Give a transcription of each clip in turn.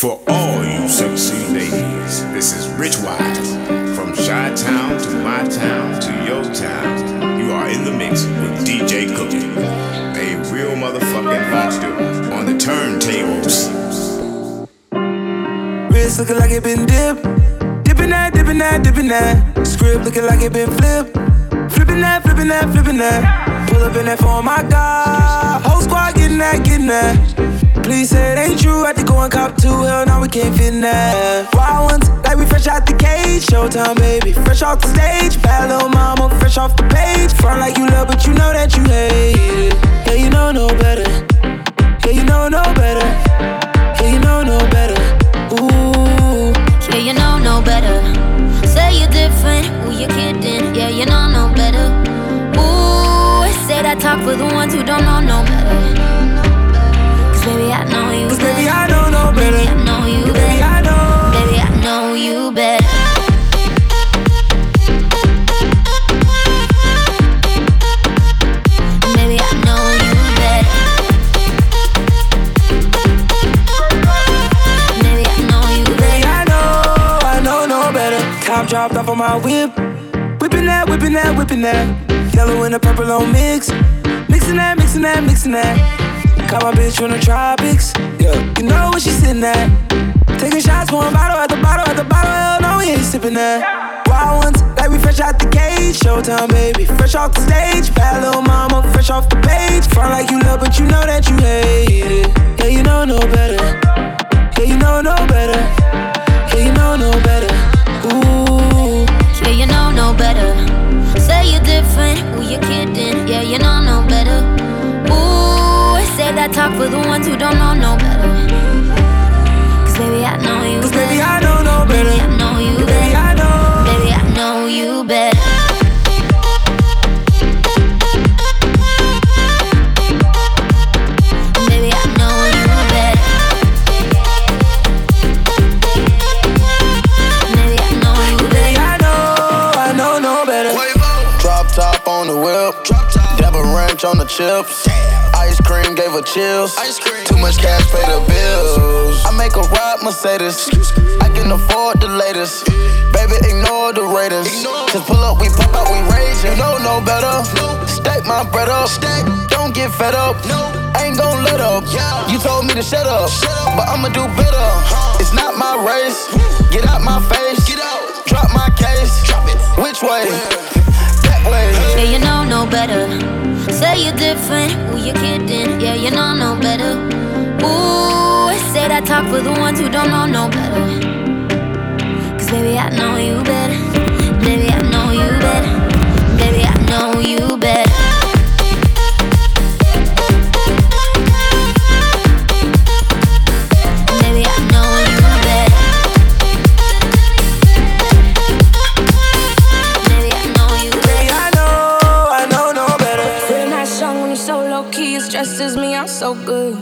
For all you sexy ladies, this is Rich Wilde. From Chi-Town to my town to your town, you are in the mix with DJ Cookie. A real motherfucking monster on the turntables. Wrist looking like it been dipped. Dipping that, dipping that, dipping that. Script looking like it been flipped. Flipping that, flipping that, flipping that. Pull up in that phone, my God. Whole squad getting that, getting that. Please say it ain't true, I had to go and cop two. Hell no, we can't fit in that. Wild ones, like we fresh out the cage. Showtime, baby, fresh off the stage. Bad little mama, fresh off the page. Front like you love, but you know that you hate it. Yeah, you know no better. Yeah, you know no better. Yeah, you know no better. Ooh. Yeah, you know no better. Say you're different, ooh, you're kidding. Yeah, you know no better. Ooh, say that talk for the ones who don't know no better. Baby, I know you better. Baby, I don't know better. Baby, I know you better. Baby, I know you better. Baby, I know you better. Baby, I know you better. Baby, I know no better. Top dropped off on my whip. Whipping that, whipping that, whipping that. Yellow and the purple on mix. Mixing that, mixing that, mixing that. Caught my bitch from the tropics, yeah. You know where she sitting at. Taking shots, one bottle at the bottle at the bottle. Hell no, we ain't sipping that. Wild ones, like we fresh out the cage. Showtime, baby, fresh off the stage. Bad little mama, fresh off the page. Front like you love, but you know that you hate it. Yeah, you know no better. Yeah, you know no better. Yeah, you know no better. Ooh. Yeah, you know no better. Say you're different, ooh, you're kidding. Yeah, you know no better. Ooh. Say that talk for the ones who don't know no better. Cause baby, I know you better. Cause baby, I don't know better. Baby, I know you better. Baby, I know you better. Baby, I know you better. Baby, I know you better. Baby, I know no better. Drop top on the whip. Dabba ranch on the chips. Ice cream gave her chills. Too much cash, pay the bills. I make a ride Mercedes. I can afford the latest. Baby, ignore the ratings. Cause pull up, we pop out, we rage. You know no better. Stack my bread up. Don't get fed up. Ain't gon' let up. You told me to shut up, but I'ma do better. It's not my race. Get out my face. Drop my case. Which way? That way. Yeah, you know no better. Say you're different, ooh, you're kidding. Yeah, you know no better. Ooh, say that talk for the ones who don't know no better. Cause baby, I know you better. Baby, I know you better. Baby, I know you better. So good.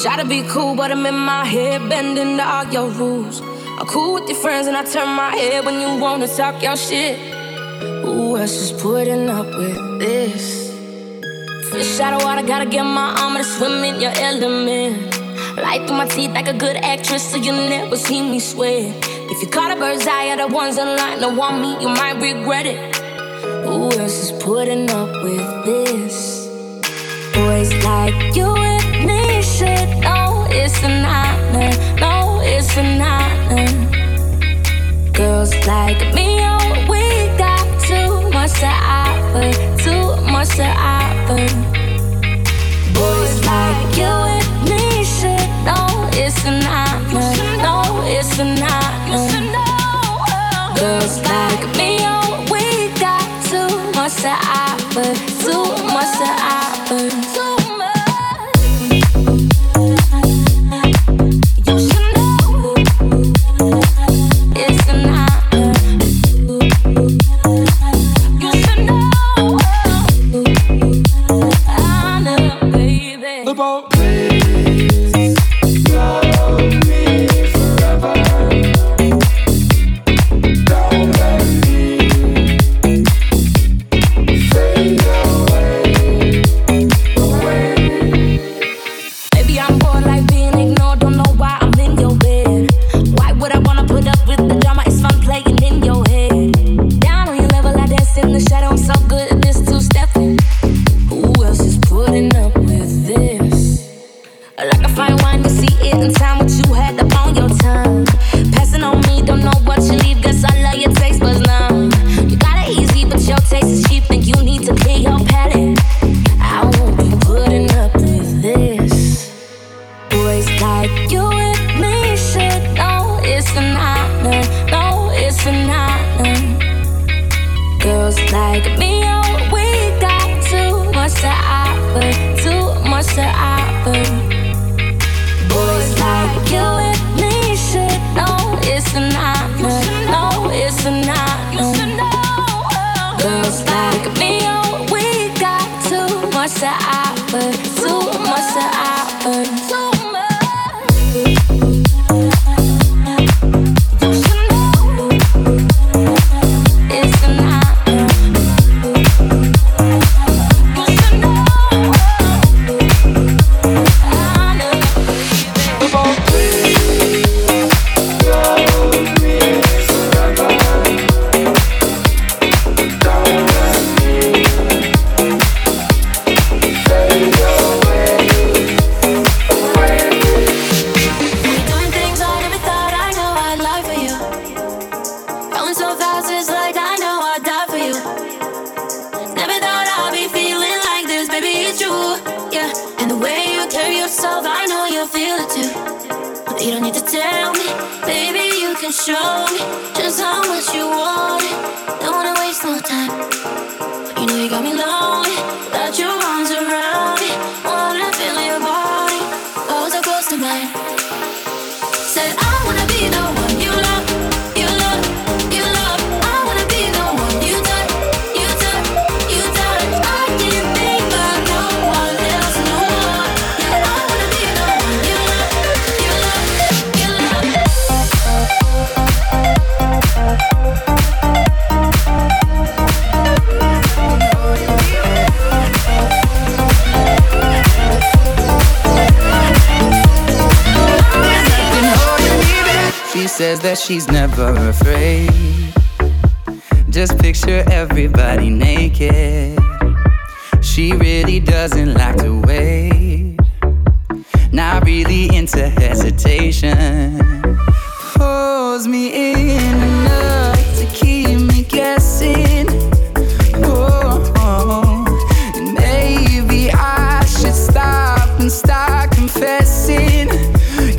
Try to be cool, but I'm in my head, bending to all your rules. I'm cool with your friends, and I turn my head when you wanna talk your shit. Ooh, I just putting up with this. Fish out of water, gotta get my armor to swim in your element. Light through my teeth like a good actress, so you never see me sweat. If you caught a bird's eye of the ones in line that want me, you might regret it. Ooh, I just putting up with this. Boys like you and me should know it's an honor, know it's an honor. Girls like me, oh, we got too much to offer, too much to offer. Boys like you and me should know it's an honor, know it's an honor. Girls like me, oh, we got too much to offer, too much to offer. So you should know, baby. time what you had up on your tongue. Passing on me, don't know what you leave. Guess I love your taste was numb. You got it easy, but your taste is cheap. Think you need to clear your palate. I won't be putting up with this. Boys like you and me should know it's an honor. No, it's an honor. Girls like me, oh, we got too much to offer. Too much to offer. Boys like you and me should know it's an honor. No, it's an honor. Girls like me, oh, we got too much to offer. Too much to offer. Too much. You should know it's an honor. You should know. Show me just how much you want it. Don't wanna waste no time. You know you got me lonely. Got your arms around me. Wanna feel your body. Oh, so close to mine. Said I wanna be the one you love. You love, you love. I wanna be the one you touch. You touch, you touch. I can't think of no one else, no one. Yeah, I wanna be the one you love. You love, you love. She says that she's never afraid. Just picture everybody naked. She really doesn't like to wait. Not really into hesitation. Pulls me in enough to keep me guessing. Oh, and maybe I should stop and start confessing.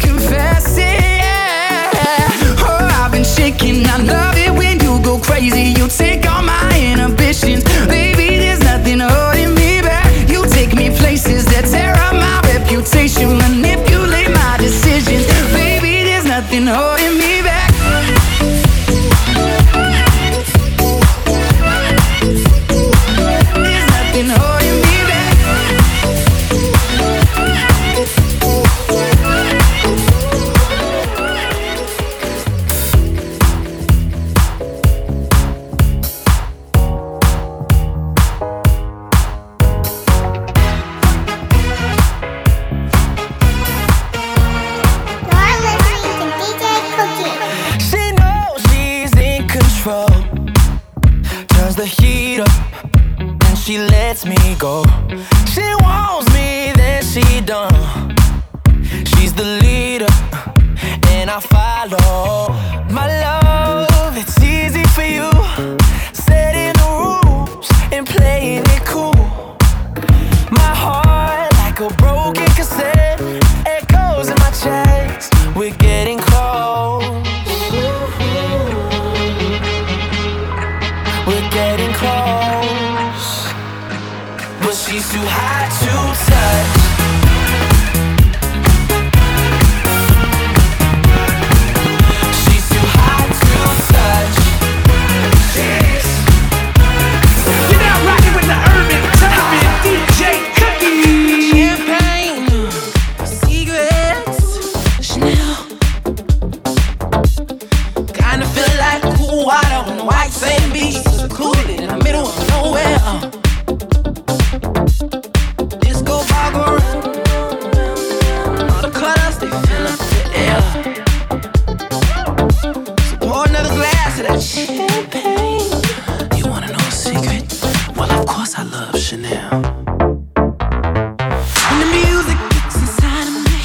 Confessing, yeah. Oh, I've been shaking. I love it when you go crazy. You take all my inhibitions. Baby, there's nothing holding me back. You take me places that tear up my reputation. Manipulate my decisions. Baby, there's nothing holding me back. There's nothing holding me back. She lets me go. She wants me, then she done. She's the leader, and I follow. My love, it's easy for you. Setting the rules and playing it cool. My heart, like a broken cassette, echoes in my chest. We're getting close. We're getting close. She's too hot to touch. She's too hot to touch. Yes. You're now rocking with the urban topping DJ Cookie. Champagne, cigarettes, Chanel. Kinda feel like cool water on the white sand beach, secluded in the middle of nowhere. Chanel. When the music gets inside of me,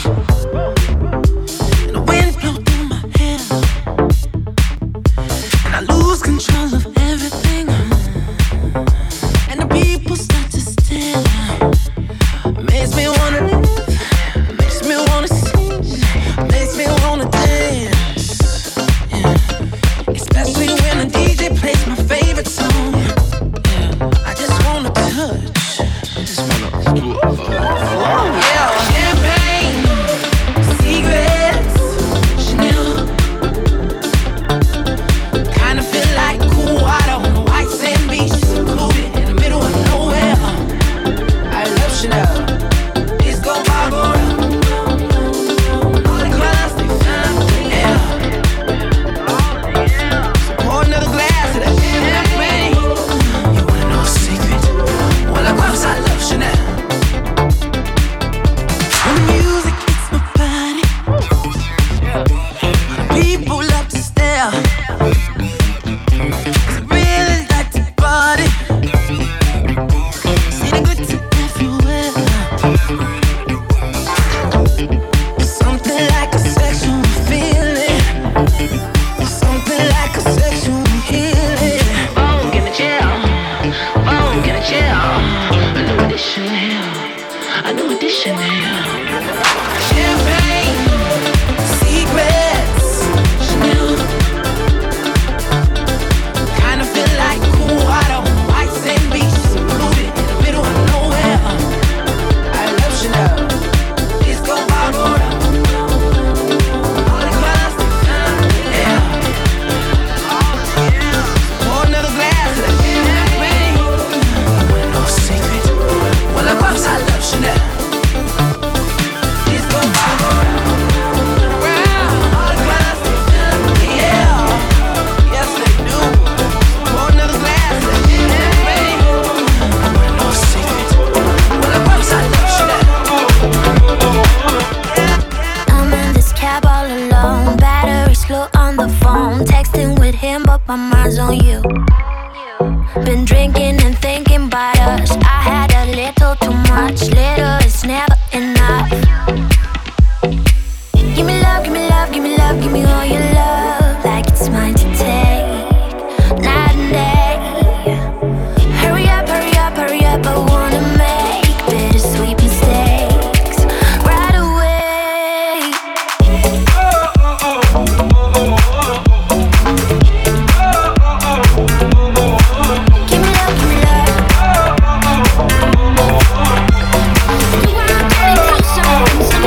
the phone, texting with him, but my mind's on you. Been drinking and thinking about us. I had a little too much. Little is never enough. Give me love, give me love, give me love, give me all your love, like it's mine to take. Night and day. Hurry up, hurry up, hurry up. I wanna make bittersweet mistakes right away. Give me love, give me love. You wanna get in control, some motion.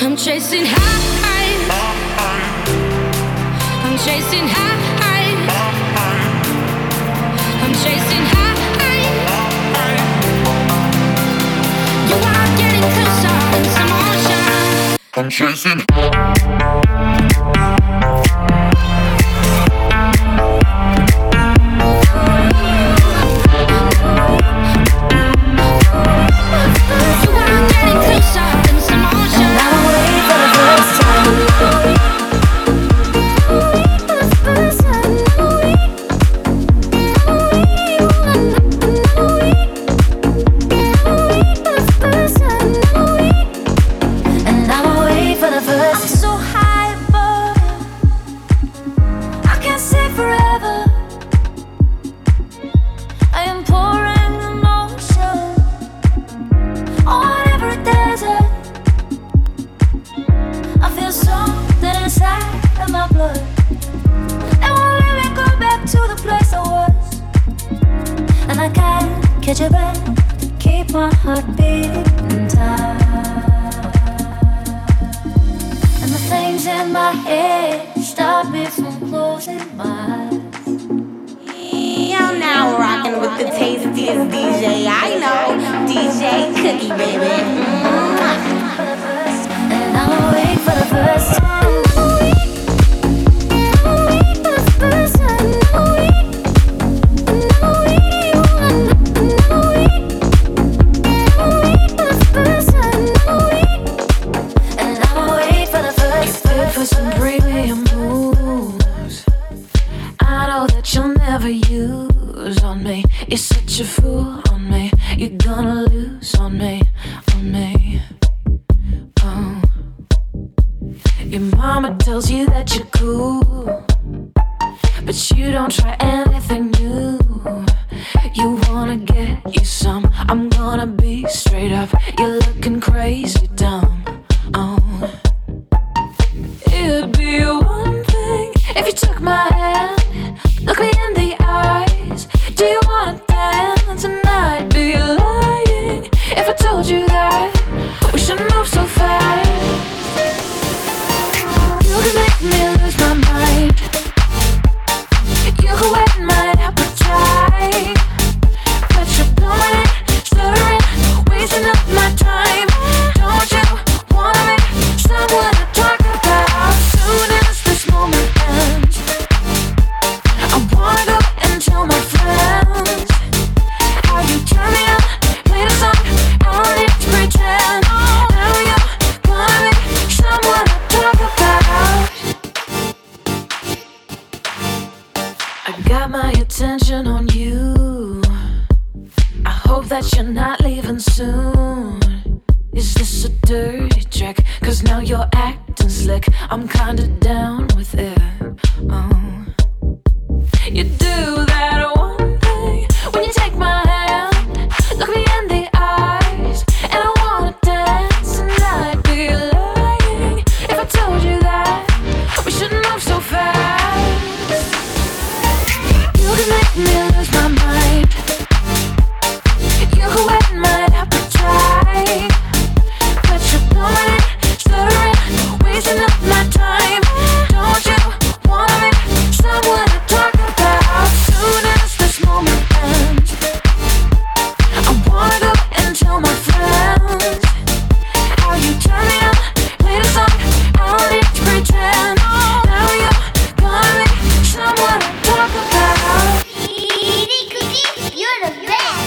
I'm chasing high. You're acting. I'm kinda down with it. You do that one thing when you take my hand, look me in the eyes, and I wanna dance. And I'd be lying if I told you that we shouldn't move so fast. You can make me lose my mind. You can whet my appetite, but you're blowing, slurring, wasting up my time. Don't you wanna make someone to talk about? Soon as this moment ends, I wanna go and tell my friends how you turn me up, play the song, I don't need to pretend. Now you're gonna make someone to talk about. DJ Cookie, you're the best.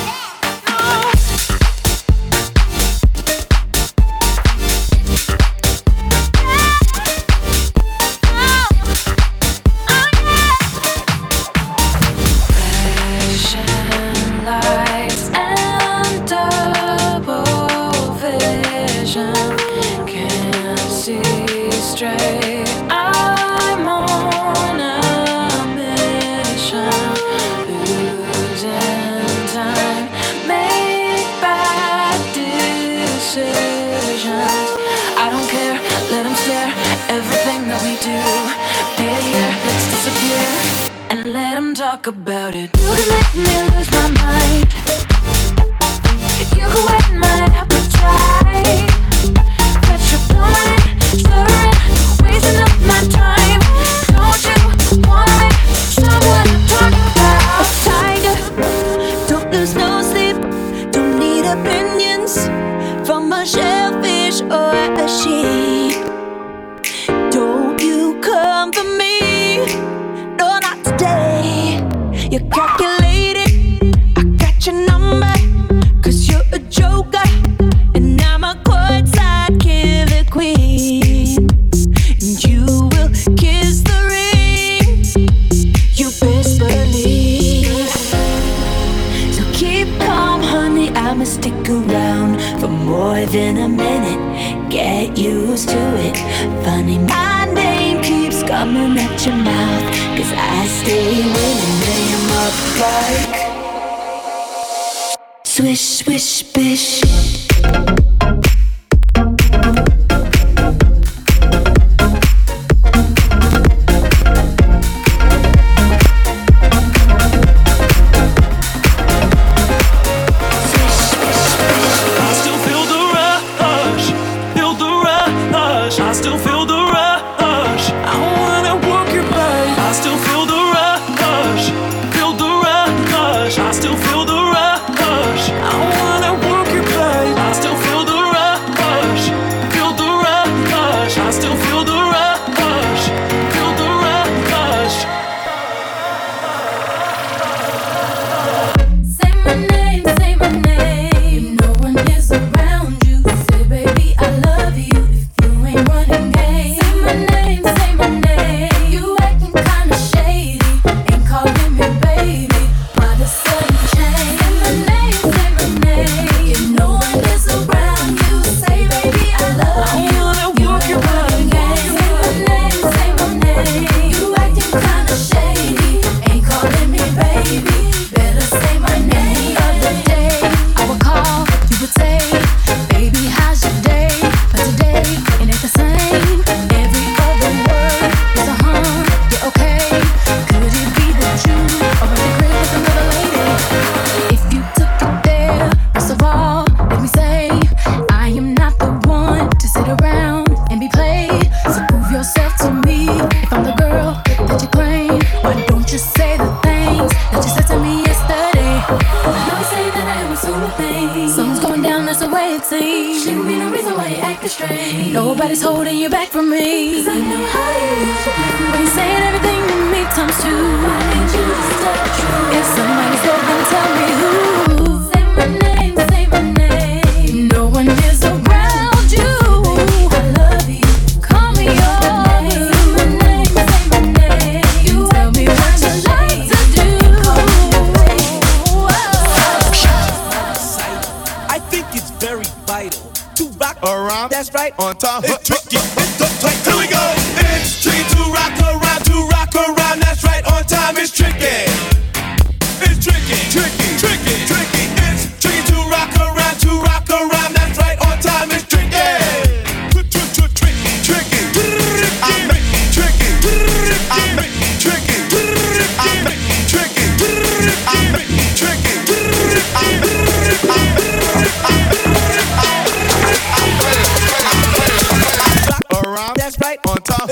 Talk about it. You can make me lose my mind. You can whet my appetite, but you're blowing it, slurring, wasting up my time. Don't you wanna make someone to talk about? Tiger, don't lose no sleep. Don't need opinions from a shellfish or a sheep. Don't you come for me. No, not today. You calculate it, I got your number. Cause you're a joker, and I'm a courtside killer queen. And you will kiss the ring, you best believe. So keep calm, honey, I'ma stick around for more than a minute. Get used to it. Funny, my name keeps coming at your mouth, cause I stay winning. Like swish, swish, bish. It's vital to rock around. That's right. On top. It's tricky. It's so tight. Here we go. Dream to rock around, that's right on time, it's tricky. It's tricky, tricky, tricky, tricky. It's tricky to rock around, that's right on time, it's tricky. Tricky, tricky, I make it tricky. I make it tricky. I make it tricky. I make it tricky. That's right on top.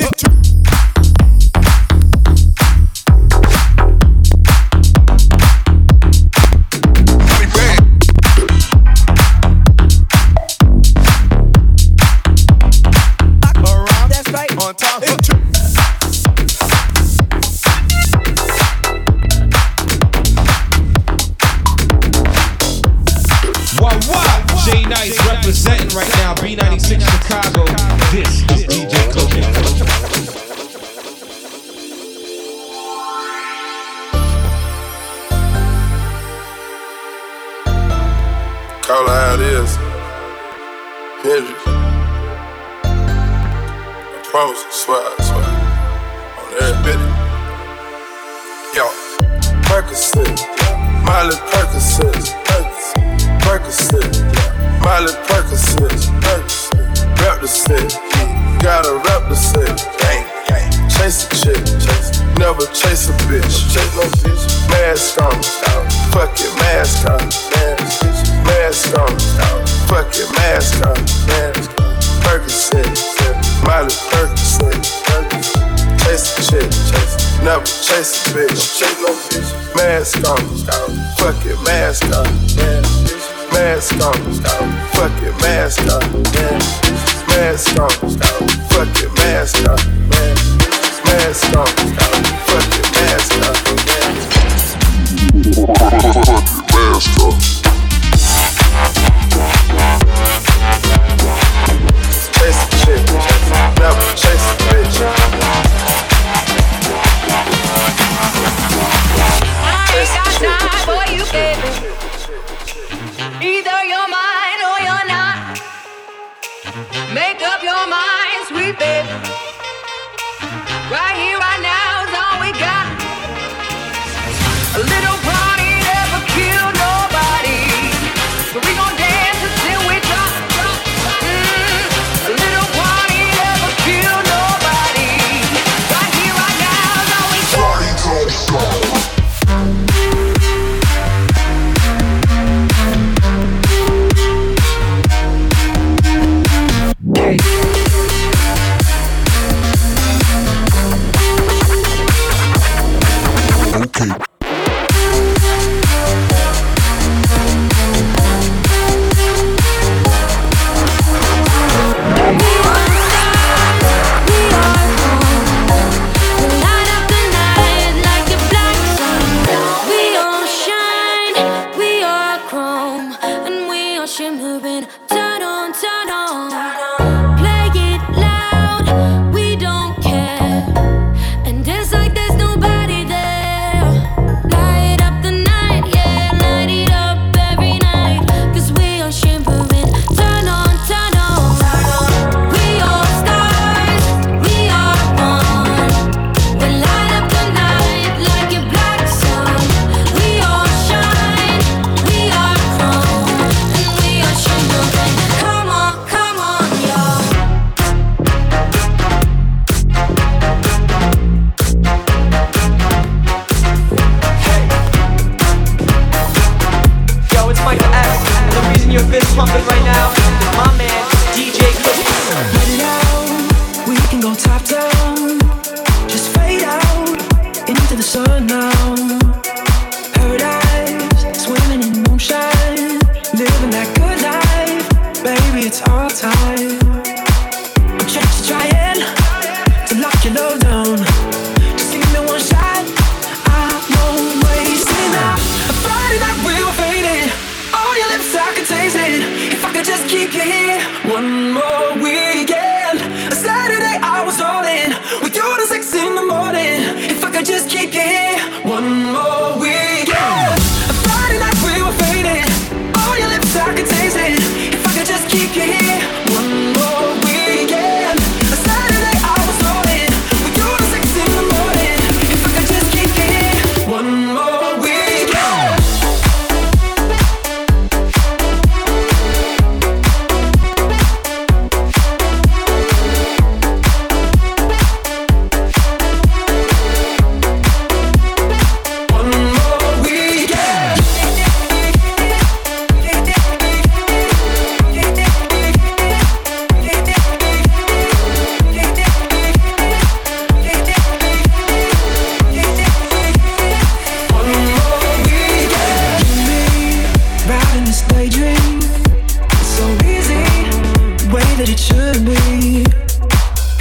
could be.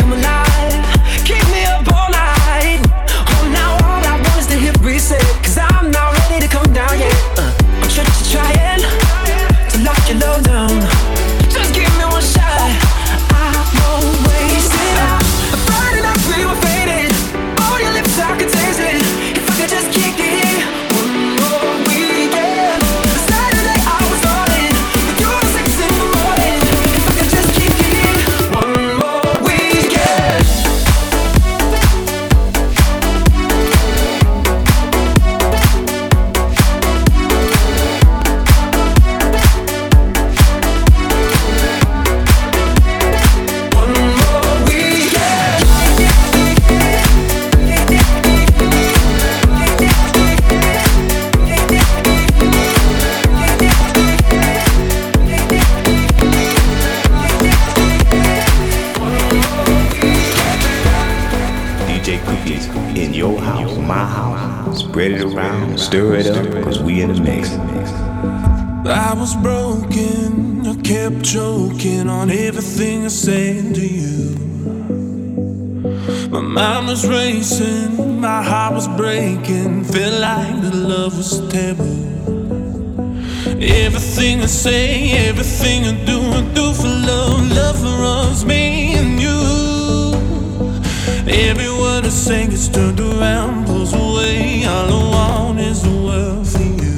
I'm alive, keep me up all night. Oh, now all I want is to hit reset, 'cause I'm not ready to come down yet. I'm trying to lock your love down. Just give me one shot, I won't waste it. I'm burning up, we were faded. Oh, your lips, I could taste it. If I could just kick it here. Spread it around, stir it up, 'cause we in the mix. I was broken, I kept choking on everything I said to you. My mind was racing, my heart was breaking, felt like the love was taboo. Everything I say, everything I do for love. Love runs me and you. Every word I say gets turned around, pulls away. All I want is the world for you.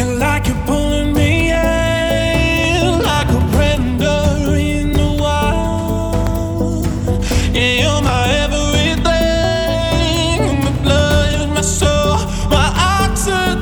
And like you're pulling me in, like a predator in the wild. Yeah, you're my everything, my blood, my soul, my oxygen.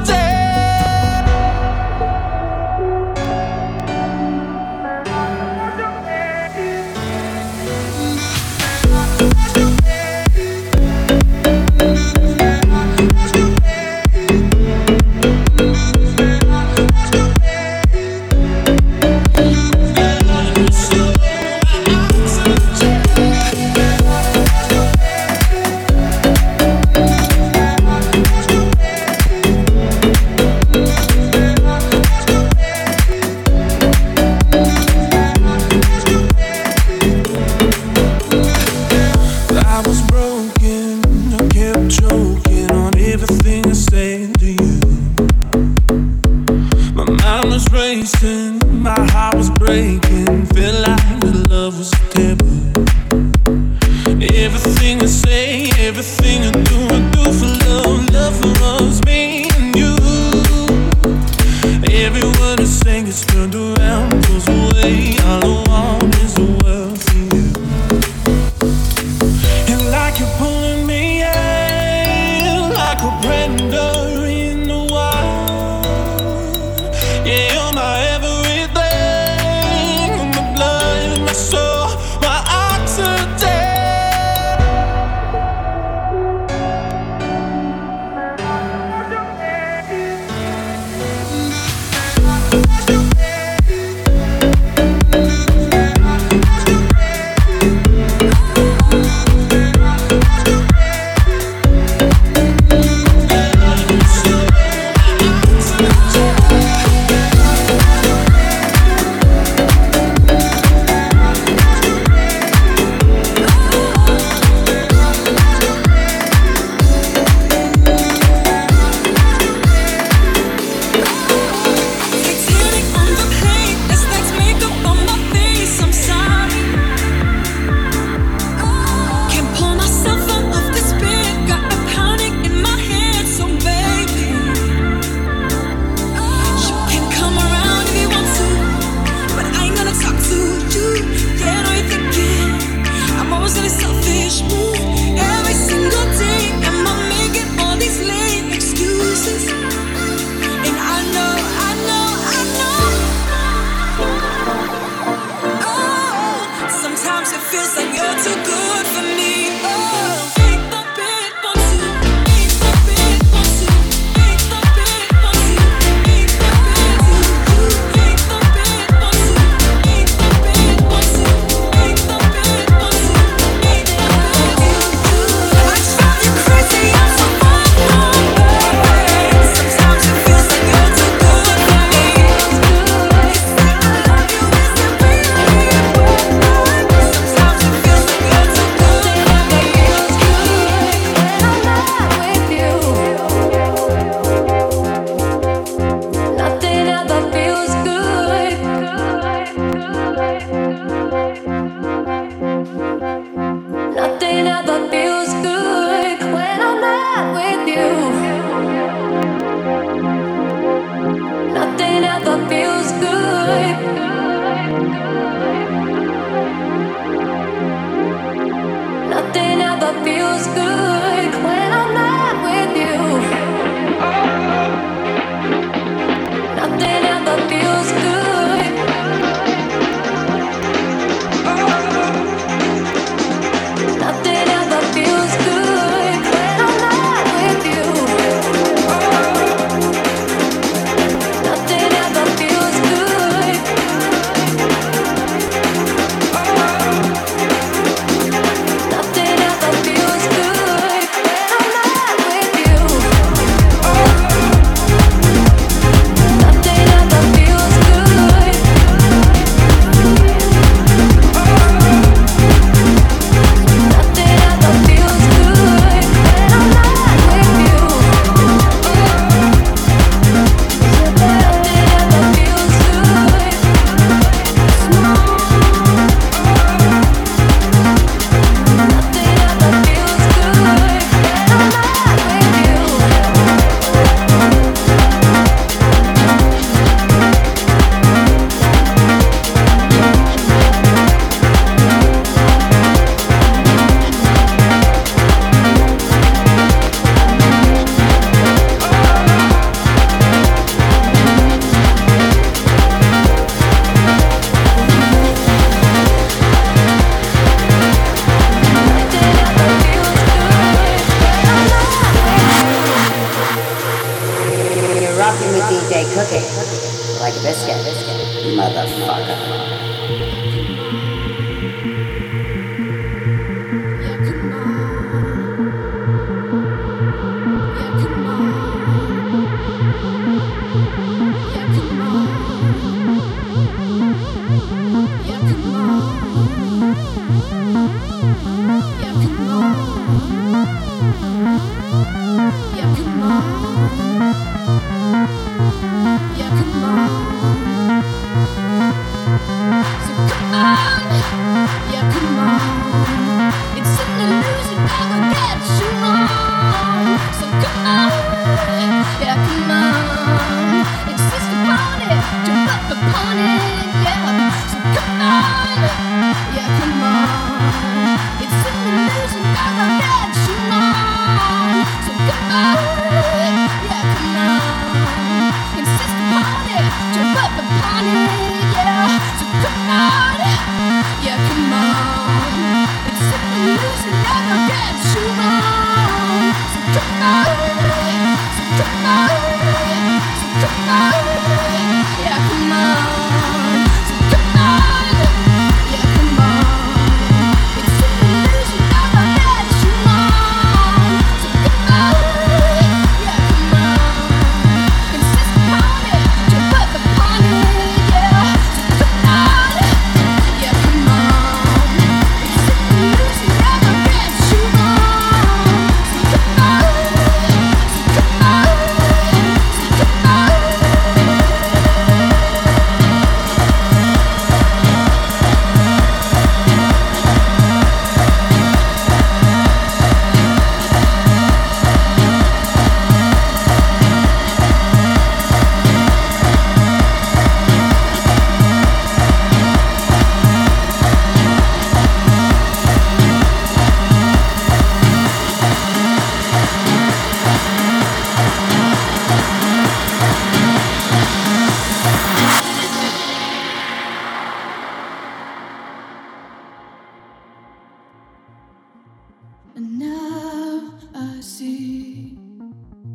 And now I see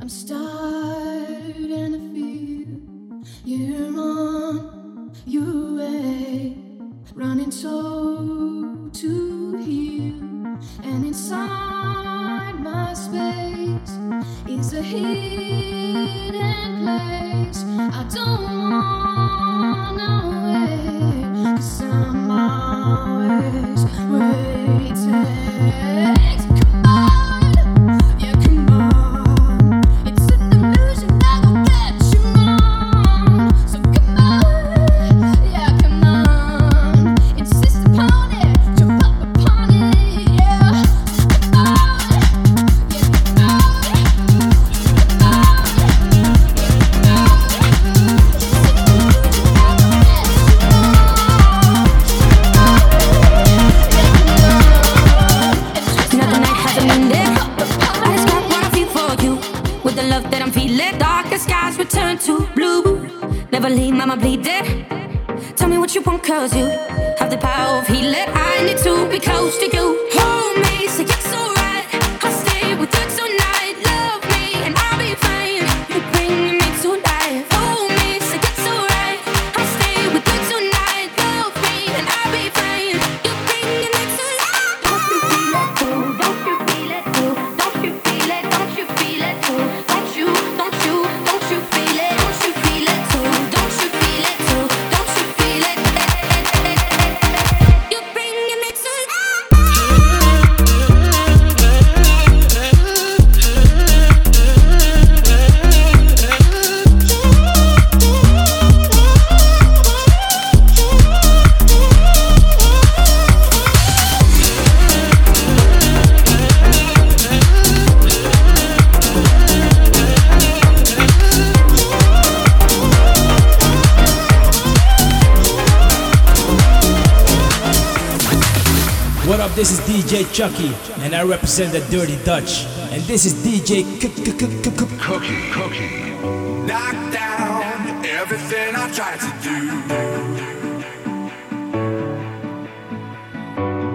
I'm starting to feel you're on your way, running so to heal. And inside my space is a hidden place. I don't wanna wait, 'cause I'm always waiting. Come on, yeah, come on. It's an illusion that will get you on. So come on, yeah, come on. Insist upon it, jump up upon it, yeah. Come on, yeah, come on. Come on, yeah, come on. It's an illusion that will get you on. Another night has a minute. I just got what I feel for you. With the love that I'm feeling, darker skies return to blue. Never leave, mama, bleed it. Tell me what you want, 'cause you have the power of healing. I need to be close to you. Hold me, say it's alright. I'll stay with you tonight. Love me, and I'll be fine. You're bringing me to life. Hold me, say it's alright. I'll stay with you tonight. Love me, and I'll be fine. You're bringing me to life. Don't you feel it too? Don't you feel it too? Don't you feel it? Don't you feel it too? Don't you feel it? Don't you feel it too? Don't you feel it too? Don't you feel it? You're bringing me to What up, this is DJ Cookie, and I represent the Dirty Dutch. And this is DJ Cookie. Knock down everything I tried to do.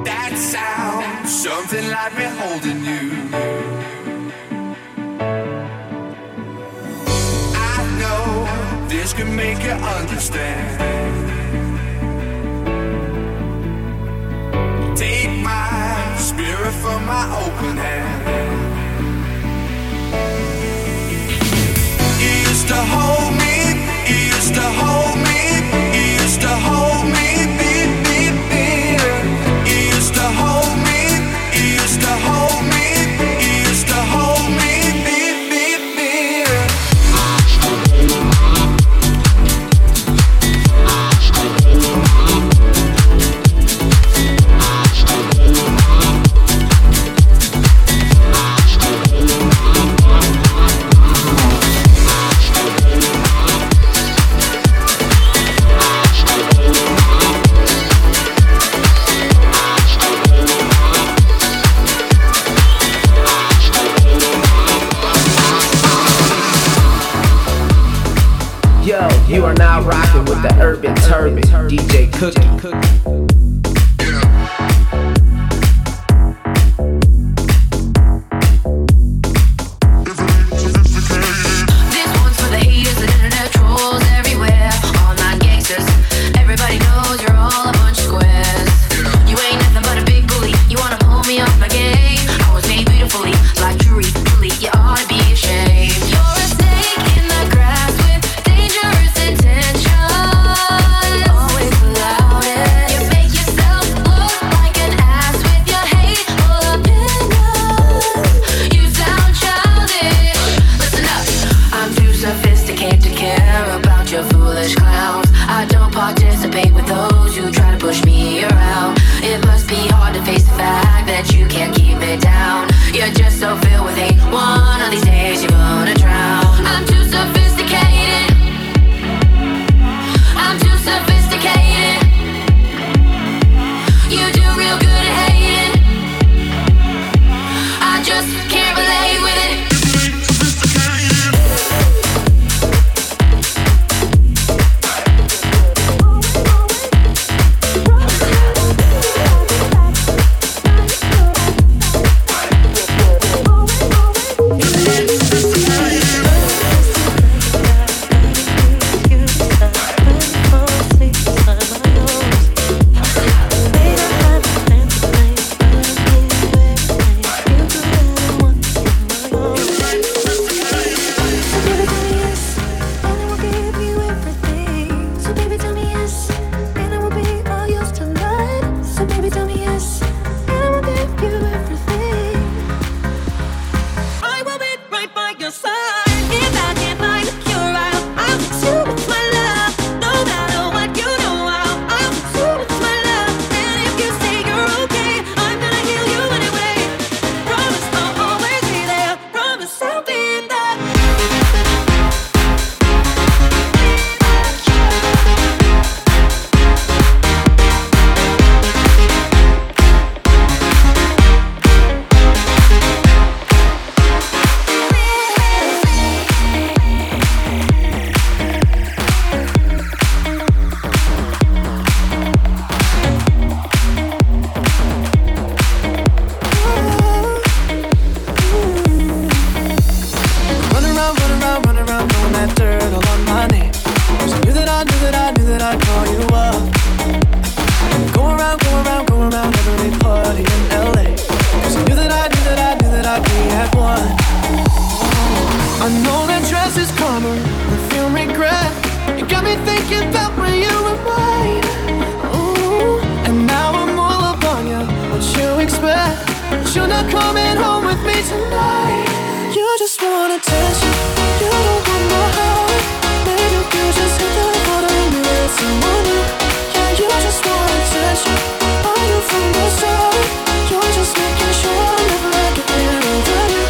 That sound, something like me holding you. I know this can make you understand. Take my spirit from my open hand. He used to hold me, he used to hold me, he used to hold me. You are now rocking with the Urban Turbin, DJ Cookie. you're coming home with me tonight. You just want attention, you don't want my heart. Maybe you could just hit the bottom and let someone new. Yeah, you just want attention, I knew from the start. You're just making sure I never get there over you.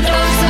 Dark side.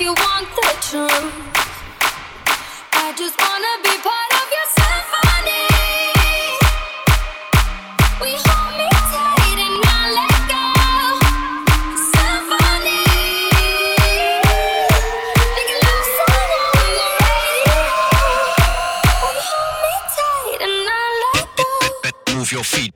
you want the truth. I just wanna be part of your symphony. We hold me tight and not let go. Symphony. Like a love song on the radio. We hold me tight and not let go. Move your feet.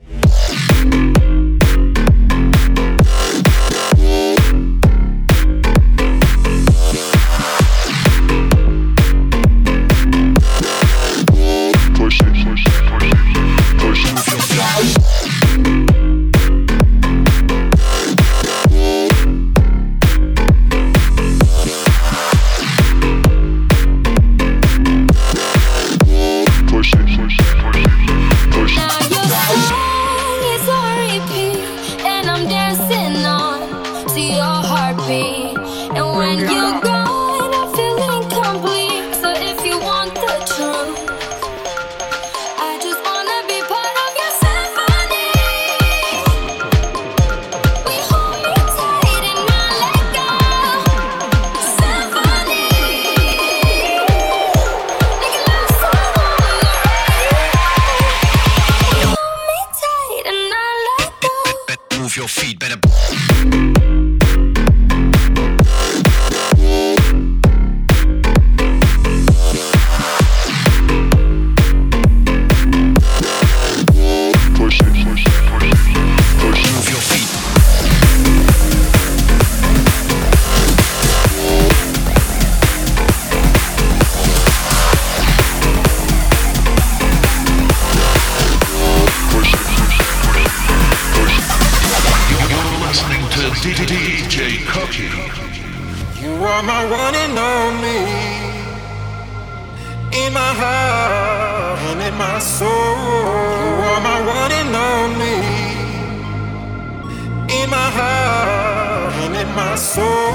DJ Cookie. You are my one and only. In my heart and in my soul. You are my one and only. In my heart and in my soul.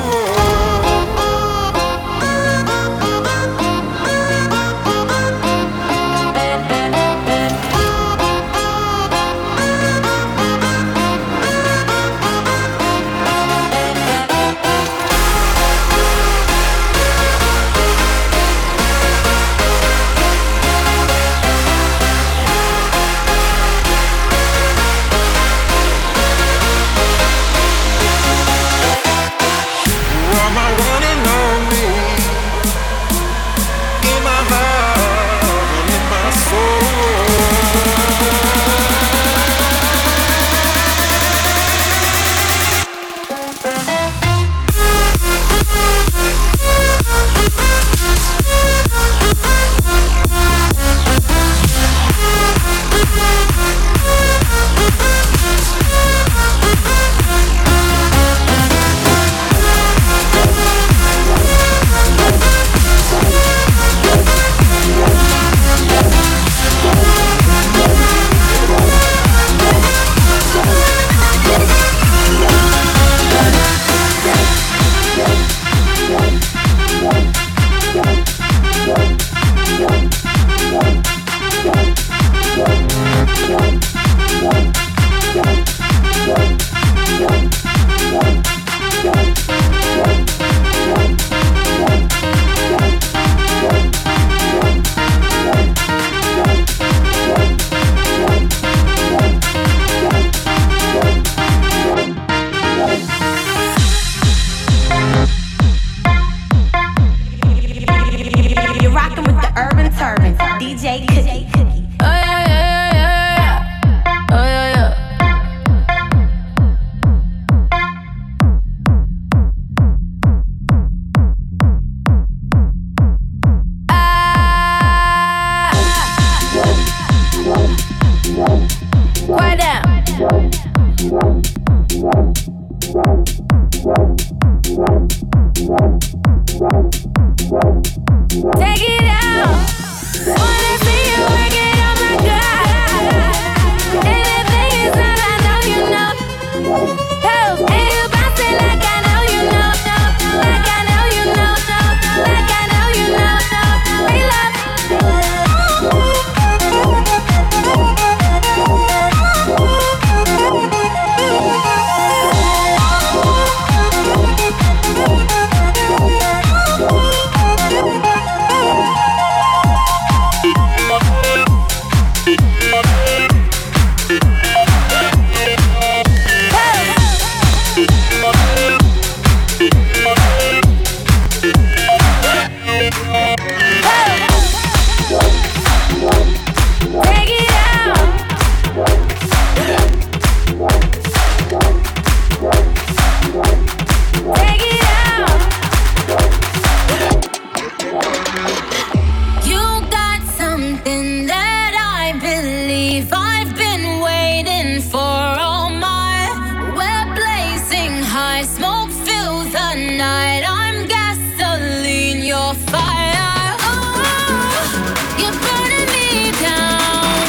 night. I'm gasoline, you're fire. Oh, you're burning me down,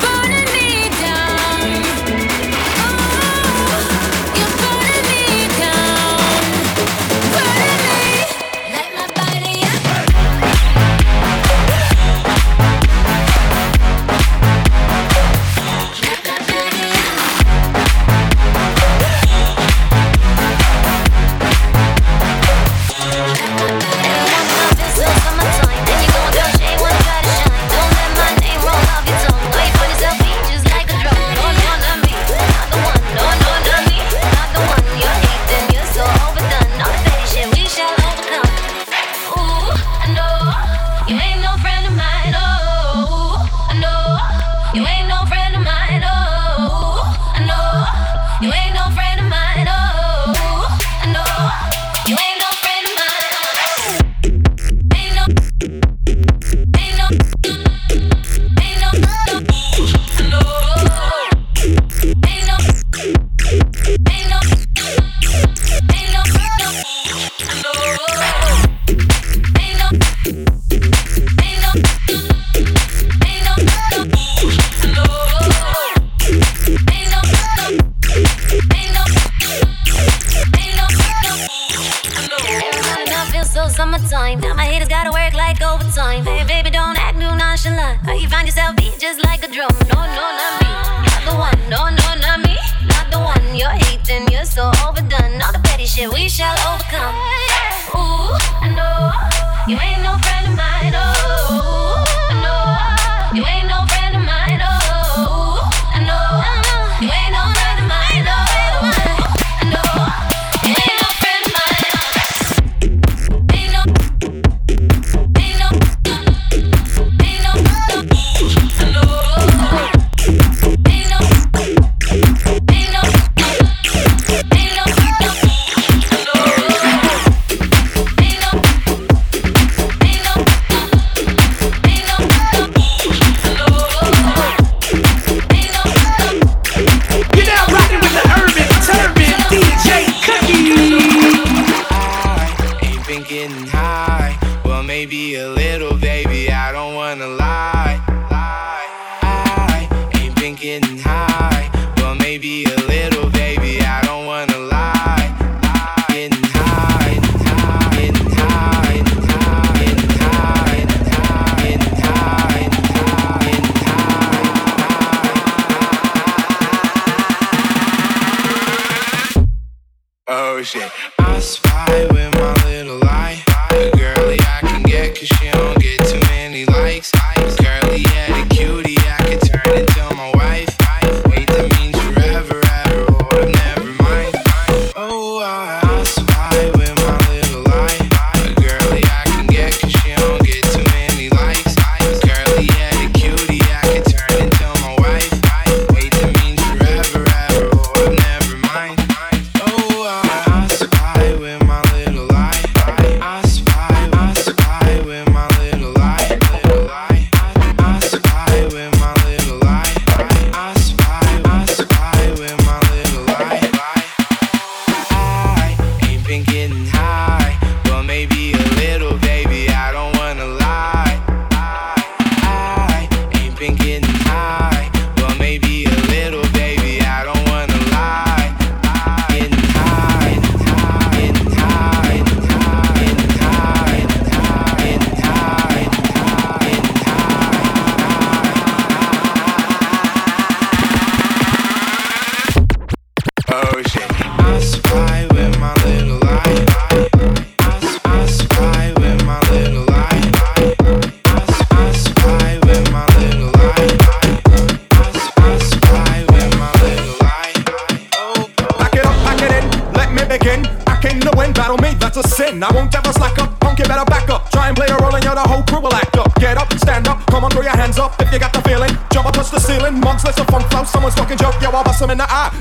burning me down. Oh, you're burning me down, burning me. Let my body up. Let my body up.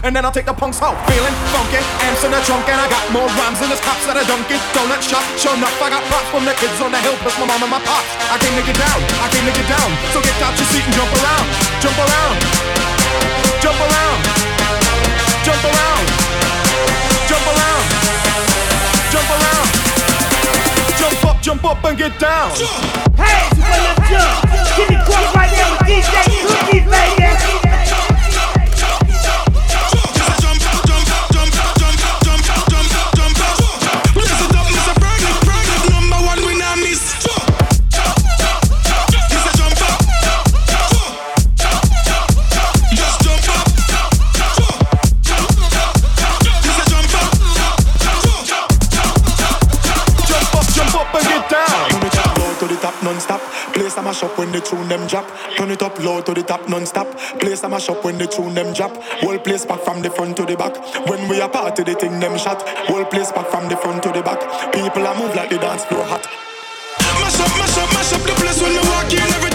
And then I'll take the punks out, feeling funky, amps in the trunk, and I got more rhymes than this cops at a Dunkin' Donut shop. Sure enough, I got props from the kids on the hill, plus my mom and my pops. I came to get down, I came to get down. So get out your seat and jump around, jump around, jump around, jump around, jump around, jump around. Jump get down. Hands when I jump. Give me drunk right now with DJ Cookie, baby. Up when the tune them drop, turn it up low to the top non-stop. Place a mash up when the tune them drop. Whole place back from the front to the back. When we are party, the thing them shot. Whole place back from the front to the back. People are move like the dance floor hot. Mash up the place when we walk in every.